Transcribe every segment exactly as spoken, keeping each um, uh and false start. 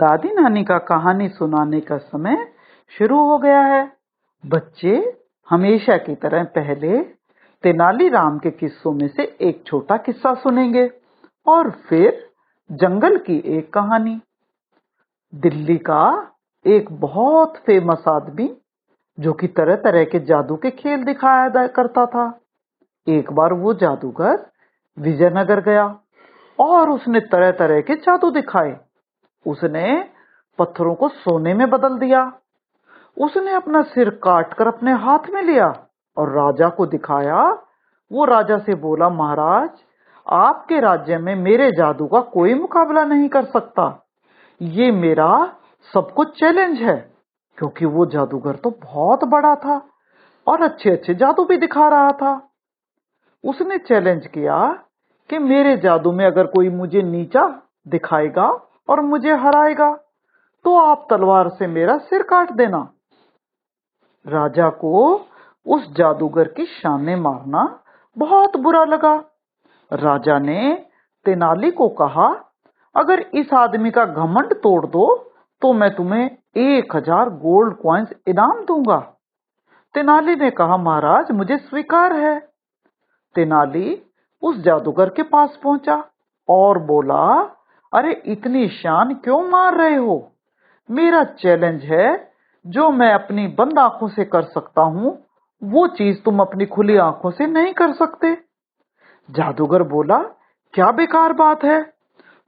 दादी नानी का कहानी सुनाने का समय शुरू हो गया है। बच्चे हमेशा की तरह पहले तेनालीराम के किस्सों में से एक छोटा किस्सा सुनेंगे और फिर जंगल की एक कहानी। दिल्ली का एक बहुत फेमस आदमी जो कि तरह तरह के जादू के खेल दिखाया करता था। एक बार वो जादूगर विजयनगर गया और उसने तरह तरह के जादू दिखाए। उसने पत्थरों को सोने में बदल दिया। उसने अपना सिर काट कर अपने हाथ में लिया और राजा को दिखाया। वो राजा से बोला, महाराज आपके राज्य में मेरे जादू का कोई मुकाबला नहीं कर सकता। ये मेरा सबको चैलेंज है, क्योंकि वो जादूगर तो बहुत बड़ा था और अच्छे अच्छे जादू भी दिखा रहा था। उसने चैलेंज किया कि मेरे जादू में अगर कोई मुझे नीचा दिखाएगा और मुझे हराएगा तो आप तलवार से मेरा सिर काट देना। राजा को उस जादूगर की शाने मारना बहुत बुरा लगा। राजा ने तेनाली को कहा, अगर इस आदमी का घमंड तोड़ दो तो मैं तुम्हें एक हजार गोल्ड कॉइन्स इनाम दूंगा। तेनाली ने कहा, महाराज मुझे स्वीकार है। तेनाली उस जादूगर के पास पहुंचा और बोला, अरे इतनी शान क्यों मार रहे हो? मेरा चैलेंज है, जो मैं अपनी बंद आंखों से कर सकता हूँ वो चीज तुम अपनी खुली आंखों से नहीं कर सकते। जादूगर बोला, क्या बेकार बात है,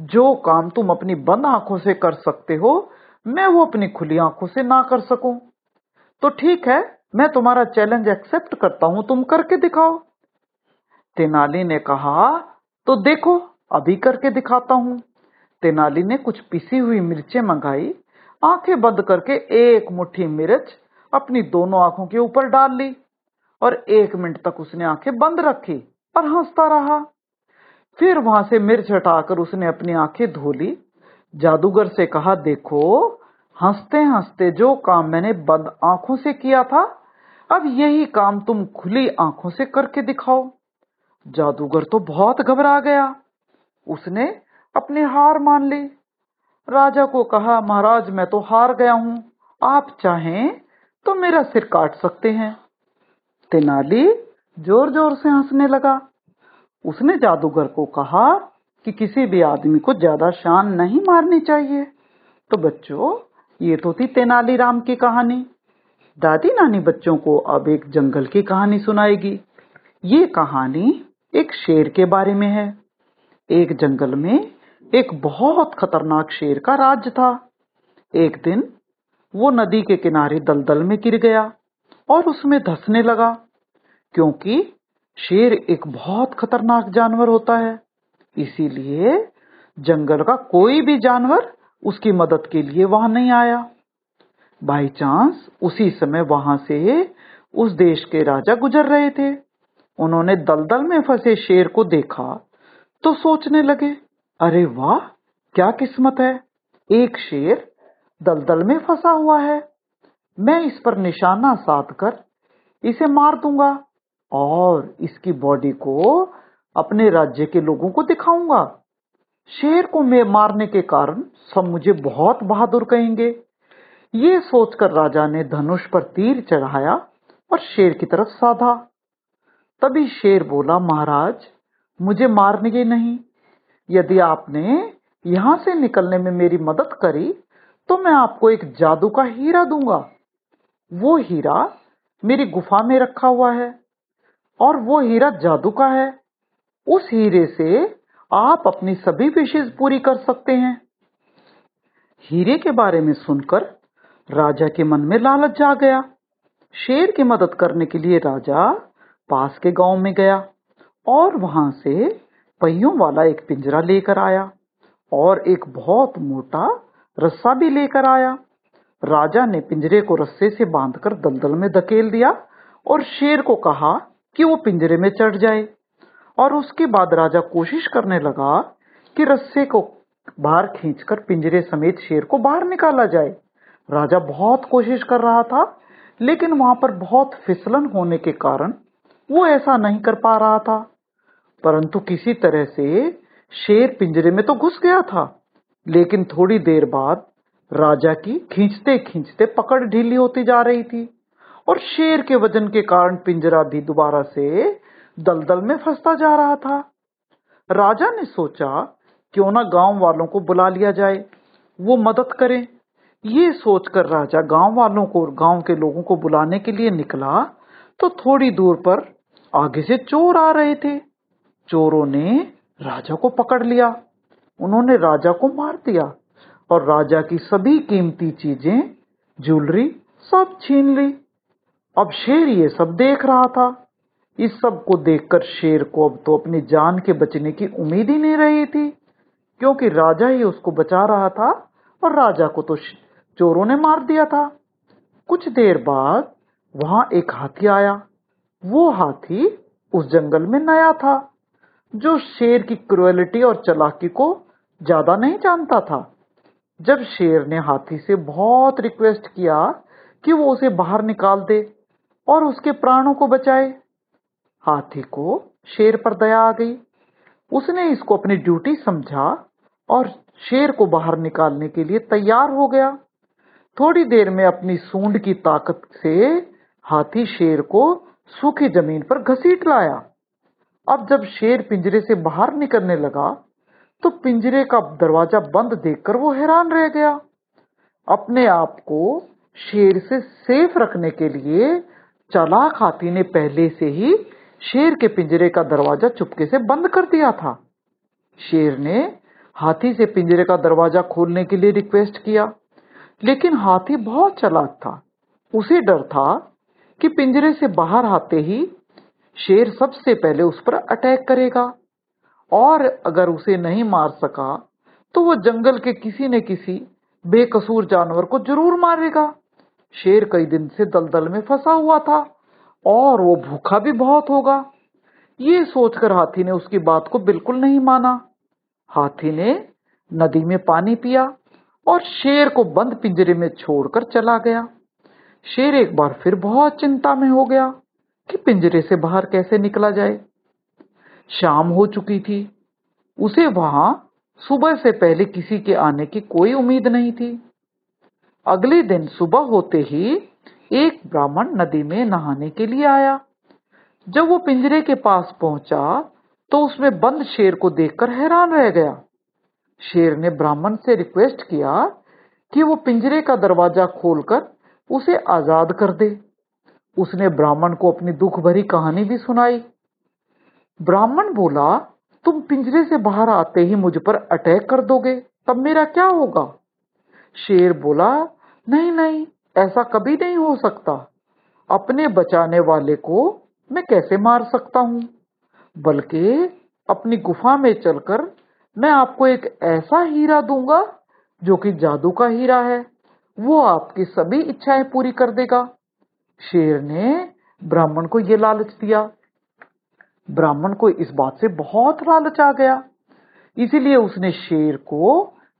जो काम तुम अपनी बंद आंखों से कर सकते हो मैं वो अपनी खुली आंखों से ना कर सकूं। तो ठीक है, मैं तुम्हारा चैलेंज एक्सेप्ट करता हूं, तुम करके दिखाओ। तेनाली ने कहा, तो देखो अभी करके दिखाता हूँ। तेनाली ने कुछ पिसी हुई मिर्चें मंगाई। आंखें बंद करके एक मुट्ठी मिर्च अपनी दोनों आंखों के ऊपर डाल ली और एक मिनट तक उसने आंखें बंद रखी और हंसता रहा। फिर वहां से मिर्च हटाकर उसने अपनी आंखें धो ली। जादूगर से कहा, देखो हंसते हंसते जो काम मैंने बंद आंखों से किया था अब यही काम तुम खुली आंखों से करके दिखाओ। जादूगर तो बहुत घबरा गया। उसने अपनी हार मान ली। राजा को कहा, महाराज मैं तो हार गया हूँ, आप चाहें तो मेरा सिर काट सकते हैं। तेनाली जोर जोर से हंसने लगा। उसने जादूगर को कहा कि किसी भी आदमी को ज्यादा शान नहीं मारनी चाहिए। तो बच्चों, ये तो थी तेनालीराम की कहानी। दादी नानी बच्चों को अब एक जंगल की कहानी सुनाएगी। ये कहानी एक शेर के बारे में है। एक जंगल में एक बहुत खतरनाक शेर का राज्य था। एक दिन वो नदी के किनारे दलदल में गिर गया और उसमें धंसने लगा, क्योंकि शेर एक बहुत खतरनाक जानवर होता है। इसीलिए जंगल का कोई भी जानवर उसकी मदद के लिए वहां नहीं आया। बाई चांस उसी समय वहां से उस देश के राजा गुजर रहे थे। उन्होंने दलदल में फंसे शेर को देखा तो सोचने लगे, अरे वाह क्या किस्मत है, एक शेर दलदल में फंसा हुआ है, मैं इस पर निशाना साध कर इसे मार दूंगा और इसकी बॉडी को अपने राज्य के लोगों को दिखाऊंगा। शेर को मैं मारने के कारण सब मुझे बहुत बहादुर कहेंगे। ये सोचकर राजा ने धनुष पर तीर चढ़ाया और शेर की तरफ साधा। तभी शेर बोला, महाराज मुझे मारने के नहीं, यदि आपने यहाँ से निकलने में मेरी मदद करी तो मैं आपको एक जादू का हीरा दूंगा। वो हीरा मेरी गुफा में रखा हुआ है और वो हीरा जादू का है। उस हीरे से आप अपनी सभी विशेष पूरी कर सकते हैं। हीरे के बारे में सुनकर राजा के मन में लालच जाग गया। शेर की मदद करने के लिए राजा पास के गांव में गया और वहां से पहियों वाला एक पिंजरा लेकर आया और एक बहुत मोटा रस्सा भी लेकर आया। राजा ने पिंजरे को रस्से से बांधकर दलदल में धकेल दिया और शेर को कहा कि वो पिंजरे में चढ़ जाए। और उसके बाद राजा कोशिश करने लगा कि रस्से को बाहर खींचकर पिंजरे समेत शेर को बाहर निकाला जाए। राजा बहुत कोशिश कर रहा था, लेकिन वहां पर बहुत फिसलन होने के कारण वो ऐसा नहीं कर पा रहा था। परंतु किसी तरह से शेर पिंजरे में तो घुस गया था, लेकिन थोड़ी देर बाद राजा की खींचते खींचते पकड़ ढीली होती जा रही थी और शेर के वजन के कारण पिंजरा भी दोबारा से दलदल में फंसता जा रहा था। राजा ने सोचा क्यों ना गांव वालों को बुला लिया जाए, वो मदद करें। ये सोचकर राजा गांव वालों को और गांव के लोगों को बुलाने के लिए निकला तो थोड़ी दूर पर आगे से चोर आ रहे थे। चोरों ने राजा को पकड़ लिया, उन्होंने राजा को मार दिया और राजा की सभी कीमती चीजें, ज्वेलरी सब छीन ली। अब शेर ये सब देख रहा था। इस सब को देखकर शेर को अब तो अपनी जान के बचने की उम्मीद ही नहीं रही थी, क्योंकि राजा ही उसको बचा रहा था और राजा को तो चोरों ने मार दिया था। कुछ देर बाद वहां एक हाथी आया। वो हाथी उस जंगल में नया था, जो शेर की क्रूरता और चालाकी को ज्यादा नहीं जानता था। जब शेर ने हाथी से बहुत रिक्वेस्ट किया कि वो उसे बाहर निकाल दे और उसके प्राणों को बचाए, हाथी को शेर पर दया आ गई। उसने इसको अपनी ड्यूटी समझा और शेर को बाहर निकालने के लिए तैयार हो गया। थोड़ी देर में अपनी सूंड की ताकत से हाथी शेर को सूखी जमीन पर घसीट लाया। अब जब शेर पिंजरे से बाहर निकलने लगा तो पिंजरे का दरवाजा बंद देखकर वो हैरान रह गया। अपने आप को शेर से सेफ रखने के लिए चालाक हाथी ने पहले से ही शेर के पिंजरे का दरवाजा चुपके से बंद कर दिया था। शेर ने हाथी से पिंजरे का दरवाजा खोलने के लिए रिक्वेस्ट किया, लेकिन हाथी बहुत चालाक था। उसे डर था कि पिंजरे से बाहर आते ही शेर सबसे पहले उस पर अटैक करेगा और अगर उसे नहीं मार सका तो वो जंगल के किसी न किसी बेकसूर जानवर को जरूर मारेगा। शेर कई दिन से दलदल में फंसा हुआ था और वो भूखा भी बहुत होगा। ये सोचकर हाथी ने उसकी बात को बिल्कुल नहीं माना। हाथी ने नदी में पानी पिया और शेर को बंद पिंजरे में छोड़कर चला गया। शेर एक बार फिर बहुत चिंता में हो गया कि पिंजरे से बाहर कैसे निकला जाए। शाम हो चुकी थी, उसे वहां सुबह से पहले किसी के आने की कोई उम्मीद नहीं थी। अगले दिन सुबह होते ही एक ब्राह्मण नदी में नहाने के लिए आया। जब वो पिंजरे के पास पहुंचा तो उसमें बंद शेर को देखकर हैरान रह गया। शेर ने ब्राह्मण से रिक्वेस्ट किया कि वो पिंजरे का दरवाजा खोलकर उसे आजाद कर दे। उसने ब्राह्मण को अपनी दुख भरी कहानी भी सुनाई। ब्राह्मण बोला, तुम पिंजरे से बाहर आते ही मुझ पर अटैक कर दोगे, तब मेरा क्या होगा? शेर बोला, नहीं नहीं, ऐसा कभी नहीं हो सकता। अपने बचाने वाले को मैं कैसे मार सकता हूँ, बल्कि अपनी गुफा में चलकर मैं आपको एक ऐसा हीरा दूंगा जो कि जादू का हीरा है, वो आपकी सभी इच्छाएं पूरी कर देगा। शेर ने ब्राह्मण को ये लालच दिया। ब्राह्मण को इस बात से बहुत लालच आ गया, इसीलिए उसने शेर को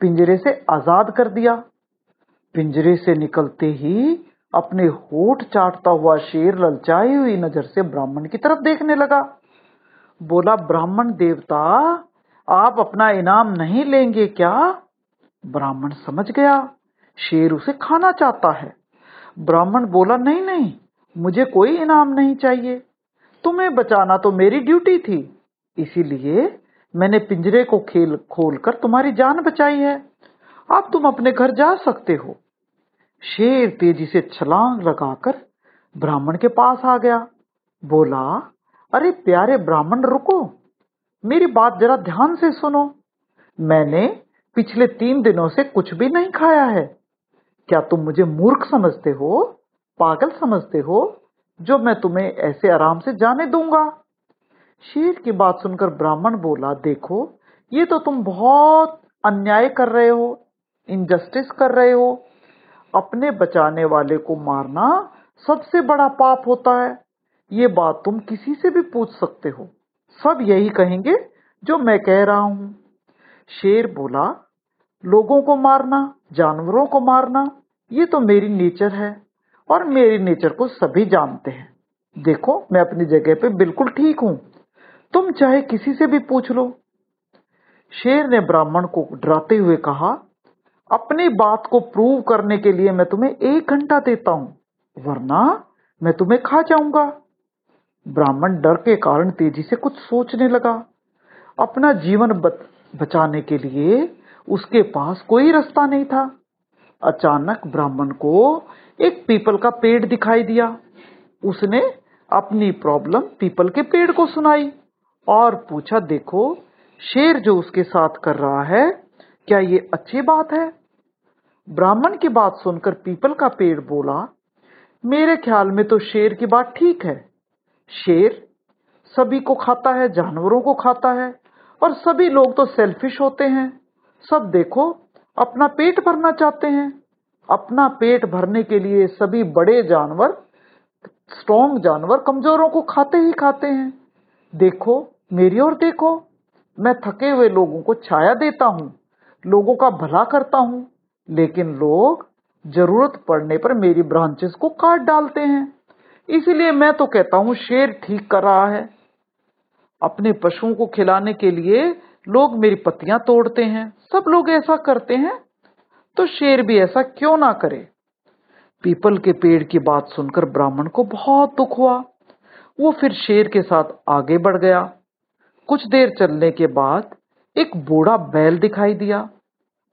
पिंजरे से आजाद कर दिया। पिंजरे से निकलते ही अपने होठ चाटता हुआ शेर ललचाई हुई नजर से ब्राह्मण की तरफ देखने लगा। बोला, ब्राह्मण देवता, आप अपना इनाम नहीं लेंगे क्या? ब्राह्मण समझ गया शेर उसे खाना चाहता है। ब्राह्मण बोला, नहीं नहीं, मुझे कोई इनाम नहीं चाहिए। तुम्हें बचाना तो मेरी ड्यूटी थी, इसीलिए मैंने पिंजरे को खेल खोल कर तुम्हारी जान बचाई है। अब तुम अपने घर जा सकते हो। शेर तेजी से छलांग लगाकर ब्राह्मण के पास आ गया। बोला, अरे प्यारे ब्राह्मण, रुको, मेरी बात जरा ध्यान से सुनो। मैंने पिछले तीन दिनों से कुछ भी नहीं खाया है। क्या तुम मुझे मूर्ख समझते हो, पागल समझते हो, जो मैं तुम्हें ऐसे आराम से जाने दूंगा? शेर की बात सुनकर ब्राह्मण बोला, देखो, ये तो तुम बहुत अन्याय कर रहे हो, इनजस्टिस कर रहे हो। अपने बचाने वाले को मारना सबसे बड़ा पाप होता है। ये बात तुम किसी से भी पूछ सकते हो, सब यही कहेंगे जो मैं कह रहा हूँ। शेर बोला, लोगों को मारना, जानवरों को मारना, ये तो मेरी नेचर है और मेरी नेचर को सभी जानते हैं। देखो, मैं अपनी जगह पे बिल्कुल ठीक हूँ, तुम चाहे किसी से भी पूछ लो। शेर ने ब्राह्मण को डराते हुए कहा, अपनी बात को प्रूव करने के लिए मैं तुम्हें एक घंटा देता हूं, वरना मैं तुम्हें खा जाऊंगा। ब्राह्मण डर के कारण तेजी से कुछ सोचने लगा। अपना जीवन बचाने के लिए उसके पास कोई रास्ता नहीं था। अचानक ब्राह्मण को एक पीपल का पेड़ दिखाई दिया। उसने अपनी प्रॉब्लम पीपल के पेड़ को सुनाई और पूछा, देखो शेर जो उसके साथ कर रहा है, क्या ये अच्छी बात है? ब्राह्मण की बात सुनकर पीपल का पेड़ बोला, मेरे ख्याल में तो शेर की बात ठीक है। शेर सभी को खाता है, जानवरों को खाता है, और सभी लोग तो सेल्फिश होते हैं। सब देखो अपना पेट भरना चाहते हैं। अपना पेट भरने के लिए सभी बड़े जानवर, स्ट्रॉन्ग जानवर कमजोरों को खाते ही खाते हैं। देखो मेरी ओर देखो, मैं थके हुए लोगों को छाया देता हूँ, लोगों का भला करता हूँ, लेकिन लोग जरूरत पड़ने पर मेरी ब्रांचेस को काट डालते हैं। इसलिए मैं तो कहता हूँ शेर ठीक कर रहा है। अपने पशुओं को खिलाने के लिए लोग मेरी पत्तियां तोड़ते हैं, सब लोग ऐसा करते हैं, तो शेर भी ऐसा क्यों ना करे। पीपल के पेड़ की बात सुनकर ब्राह्मण को बहुत दुख हुआ। वो फिर शेर के साथ आगे बढ़ गया। कुछ देर चलने के बाद एक बूढ़ा बैल दिखाई दिया।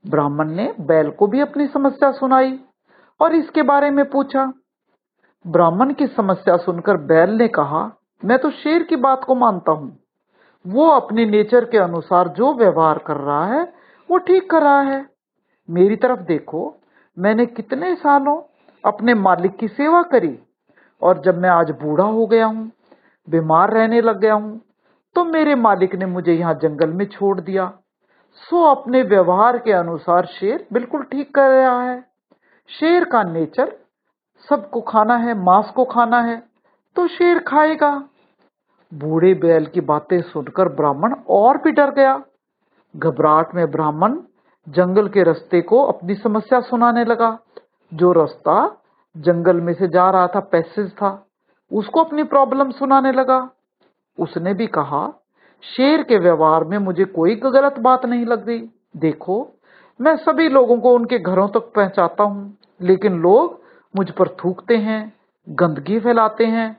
ब्राह्मण ने बैल को भी अपनी समस्या सुनाई और इसके बारे में पूछा। ब्राह्मण की समस्या सुनकर बैल ने कहा, मैं तो शेर की बात को मानता हूँ। वो अपने नेचर के अनुसार जो व्यवहार कर रहा है वो ठीक कर रहा है। मेरी तरफ देखो, मैंने कितने सालों अपने मालिक की सेवा करी, और जब मैं आज बूढ़ा हो गया हूँ, बीमार रहने लग गया हूँ, तो मेरे मालिक ने मुझे यहाँ जंगल में छोड़ दिया। सो अपने व्यवहार के अनुसार शेर बिल्कुल ठीक कर रहा है। शेर का नेचर सबको खाना है, मांस को खाना है, तो शेर खाएगा। बूढ़े बैल की बातें सुनकर ब्राह्मण और भी डर गया। घबराहट में ब्राह्मण जंगल के रास्ते को अपनी समस्या सुनाने लगा। जो रास्ता जंगल में से जा रहा था, पैसेज था, उसको अपनी प्रॉब्लम सुनाने लगा। उसने भी कहा, शेर के व्यवहार में मुझे कोई गलत बात नहीं लग रही। देखो मैं सभी लोगों को उनके घरों तक पहुंचाता हूँ, लेकिन लोग मुझ पर थूकते हैं, गंदगी फैलाते हैं,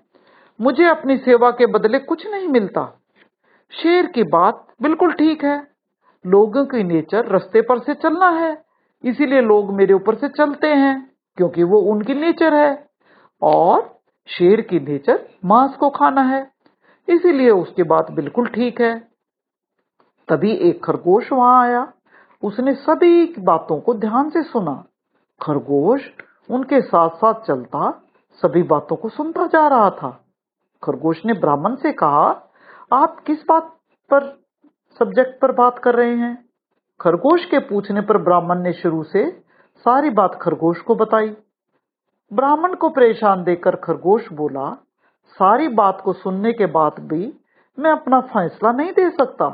मुझे अपनी सेवा के बदले कुछ नहीं मिलता। शेर की बात बिल्कुल ठीक है। लोगों की नेचर रास्ते पर से चलना है, इसीलिए लोग मेरे ऊपर से चलते हैं, क्योंकि वो उनकी नेचर है, और शेर की नेचर मांस को खाना है, इसीलिए उसकी बात बिल्कुल ठीक है। तभी एक खरगोश वहां आया। उसने सभी बातों को ध्यान से सुना। खरगोश उनके साथ साथ चलता, सभी बातों को सुनता जा रहा था। खरगोश ने ब्राह्मण से कहा, आप किस बात पर, सब्जेक्ट पर बात कर रहे हैं? खरगोश के पूछने पर ब्राह्मण ने शुरू से सारी बात खरगोश को बताई। ब्राह्मण को परेशान देखकर खरगोश बोला, सारी बात को सुनने के बाद भी मैं अपना फैसला नहीं दे सकता।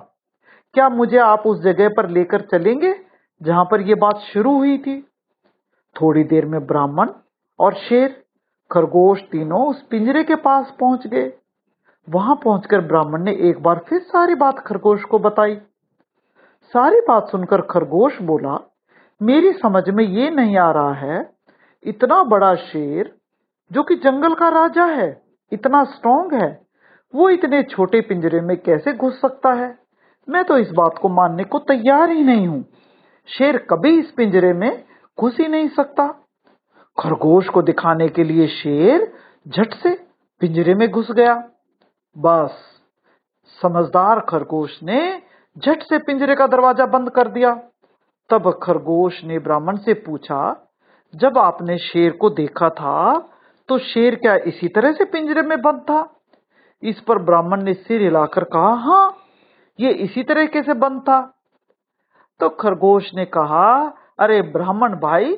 क्या मुझे आप उस जगह पर लेकर चलेंगे जहां पर यह बात शुरू हुई थी? थोड़ी देर में ब्राह्मण और शेर, खरगोश तीनों उस पिंजरे के पास पहुंच गए। वहां पहुंचकर ब्राह्मण ने एक बार फिर सारी बात खरगोश को बताई। सारी बात सुनकर खरगोश बोला, मेरी समझ में ये नहीं आ रहा है, इतना बड़ा शेर जो कि जंगल का राजा है, इतना स्ट्रॉन्ग है, वो इतने छोटे पिंजरे में कैसे घुस सकता है? मैं तो इस बात को मानने को तैयार ही नहीं हूँ। शेर कभी इस पिंजरे में घुस ही नहीं सकता। खरगोश को दिखाने के लिए शेर झट से पिंजरे में घुस गया। बस समझदार खरगोश ने झट से पिंजरे का दरवाजा बंद कर दिया। तब खरगोश ने ब्राह्मण से पूछा, जब आपने शेर को देखा था तो शेर क्या इसी तरह से पिंजरे में बंद था? इस पर ब्राह्मण ने सिर हिलाकर कहा, हाँ ये इसी तरीके से बंद था। तो खरगोश ने कहा, अरे ब्राह्मण भाई,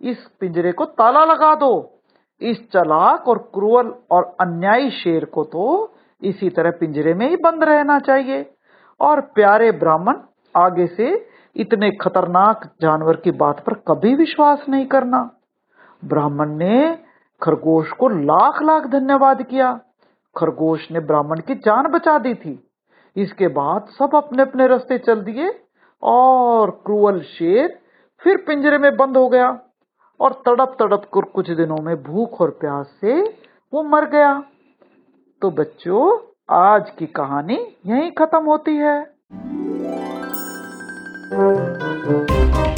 इस पिंजरे को ताला लगा दो। इस चालाक और क्रूअल और अन्यायी शेर को तो इसी तरह पिंजरे में ही बंद रहना चाहिए। और प्यारे ब्राह्मण, आगे से इतने खतरनाक जानवर की बात पर कभी विश्वास नहीं करना। ब्राह्मण ने खरगोश को लाख लाख धन्यवाद किया। खरगोश ने ब्राह्मण की जान बचा दी थी। इसके बाद सब अपने अपने रास्ते चल दिए और क्रूअल शेर फिर पिंजरे में बंद हो गया और तड़प तड़प कर कुछ दिनों में भूख और प्यास से वो मर गया। तो बच्चों, आज की कहानी यहीं खत्म होती है।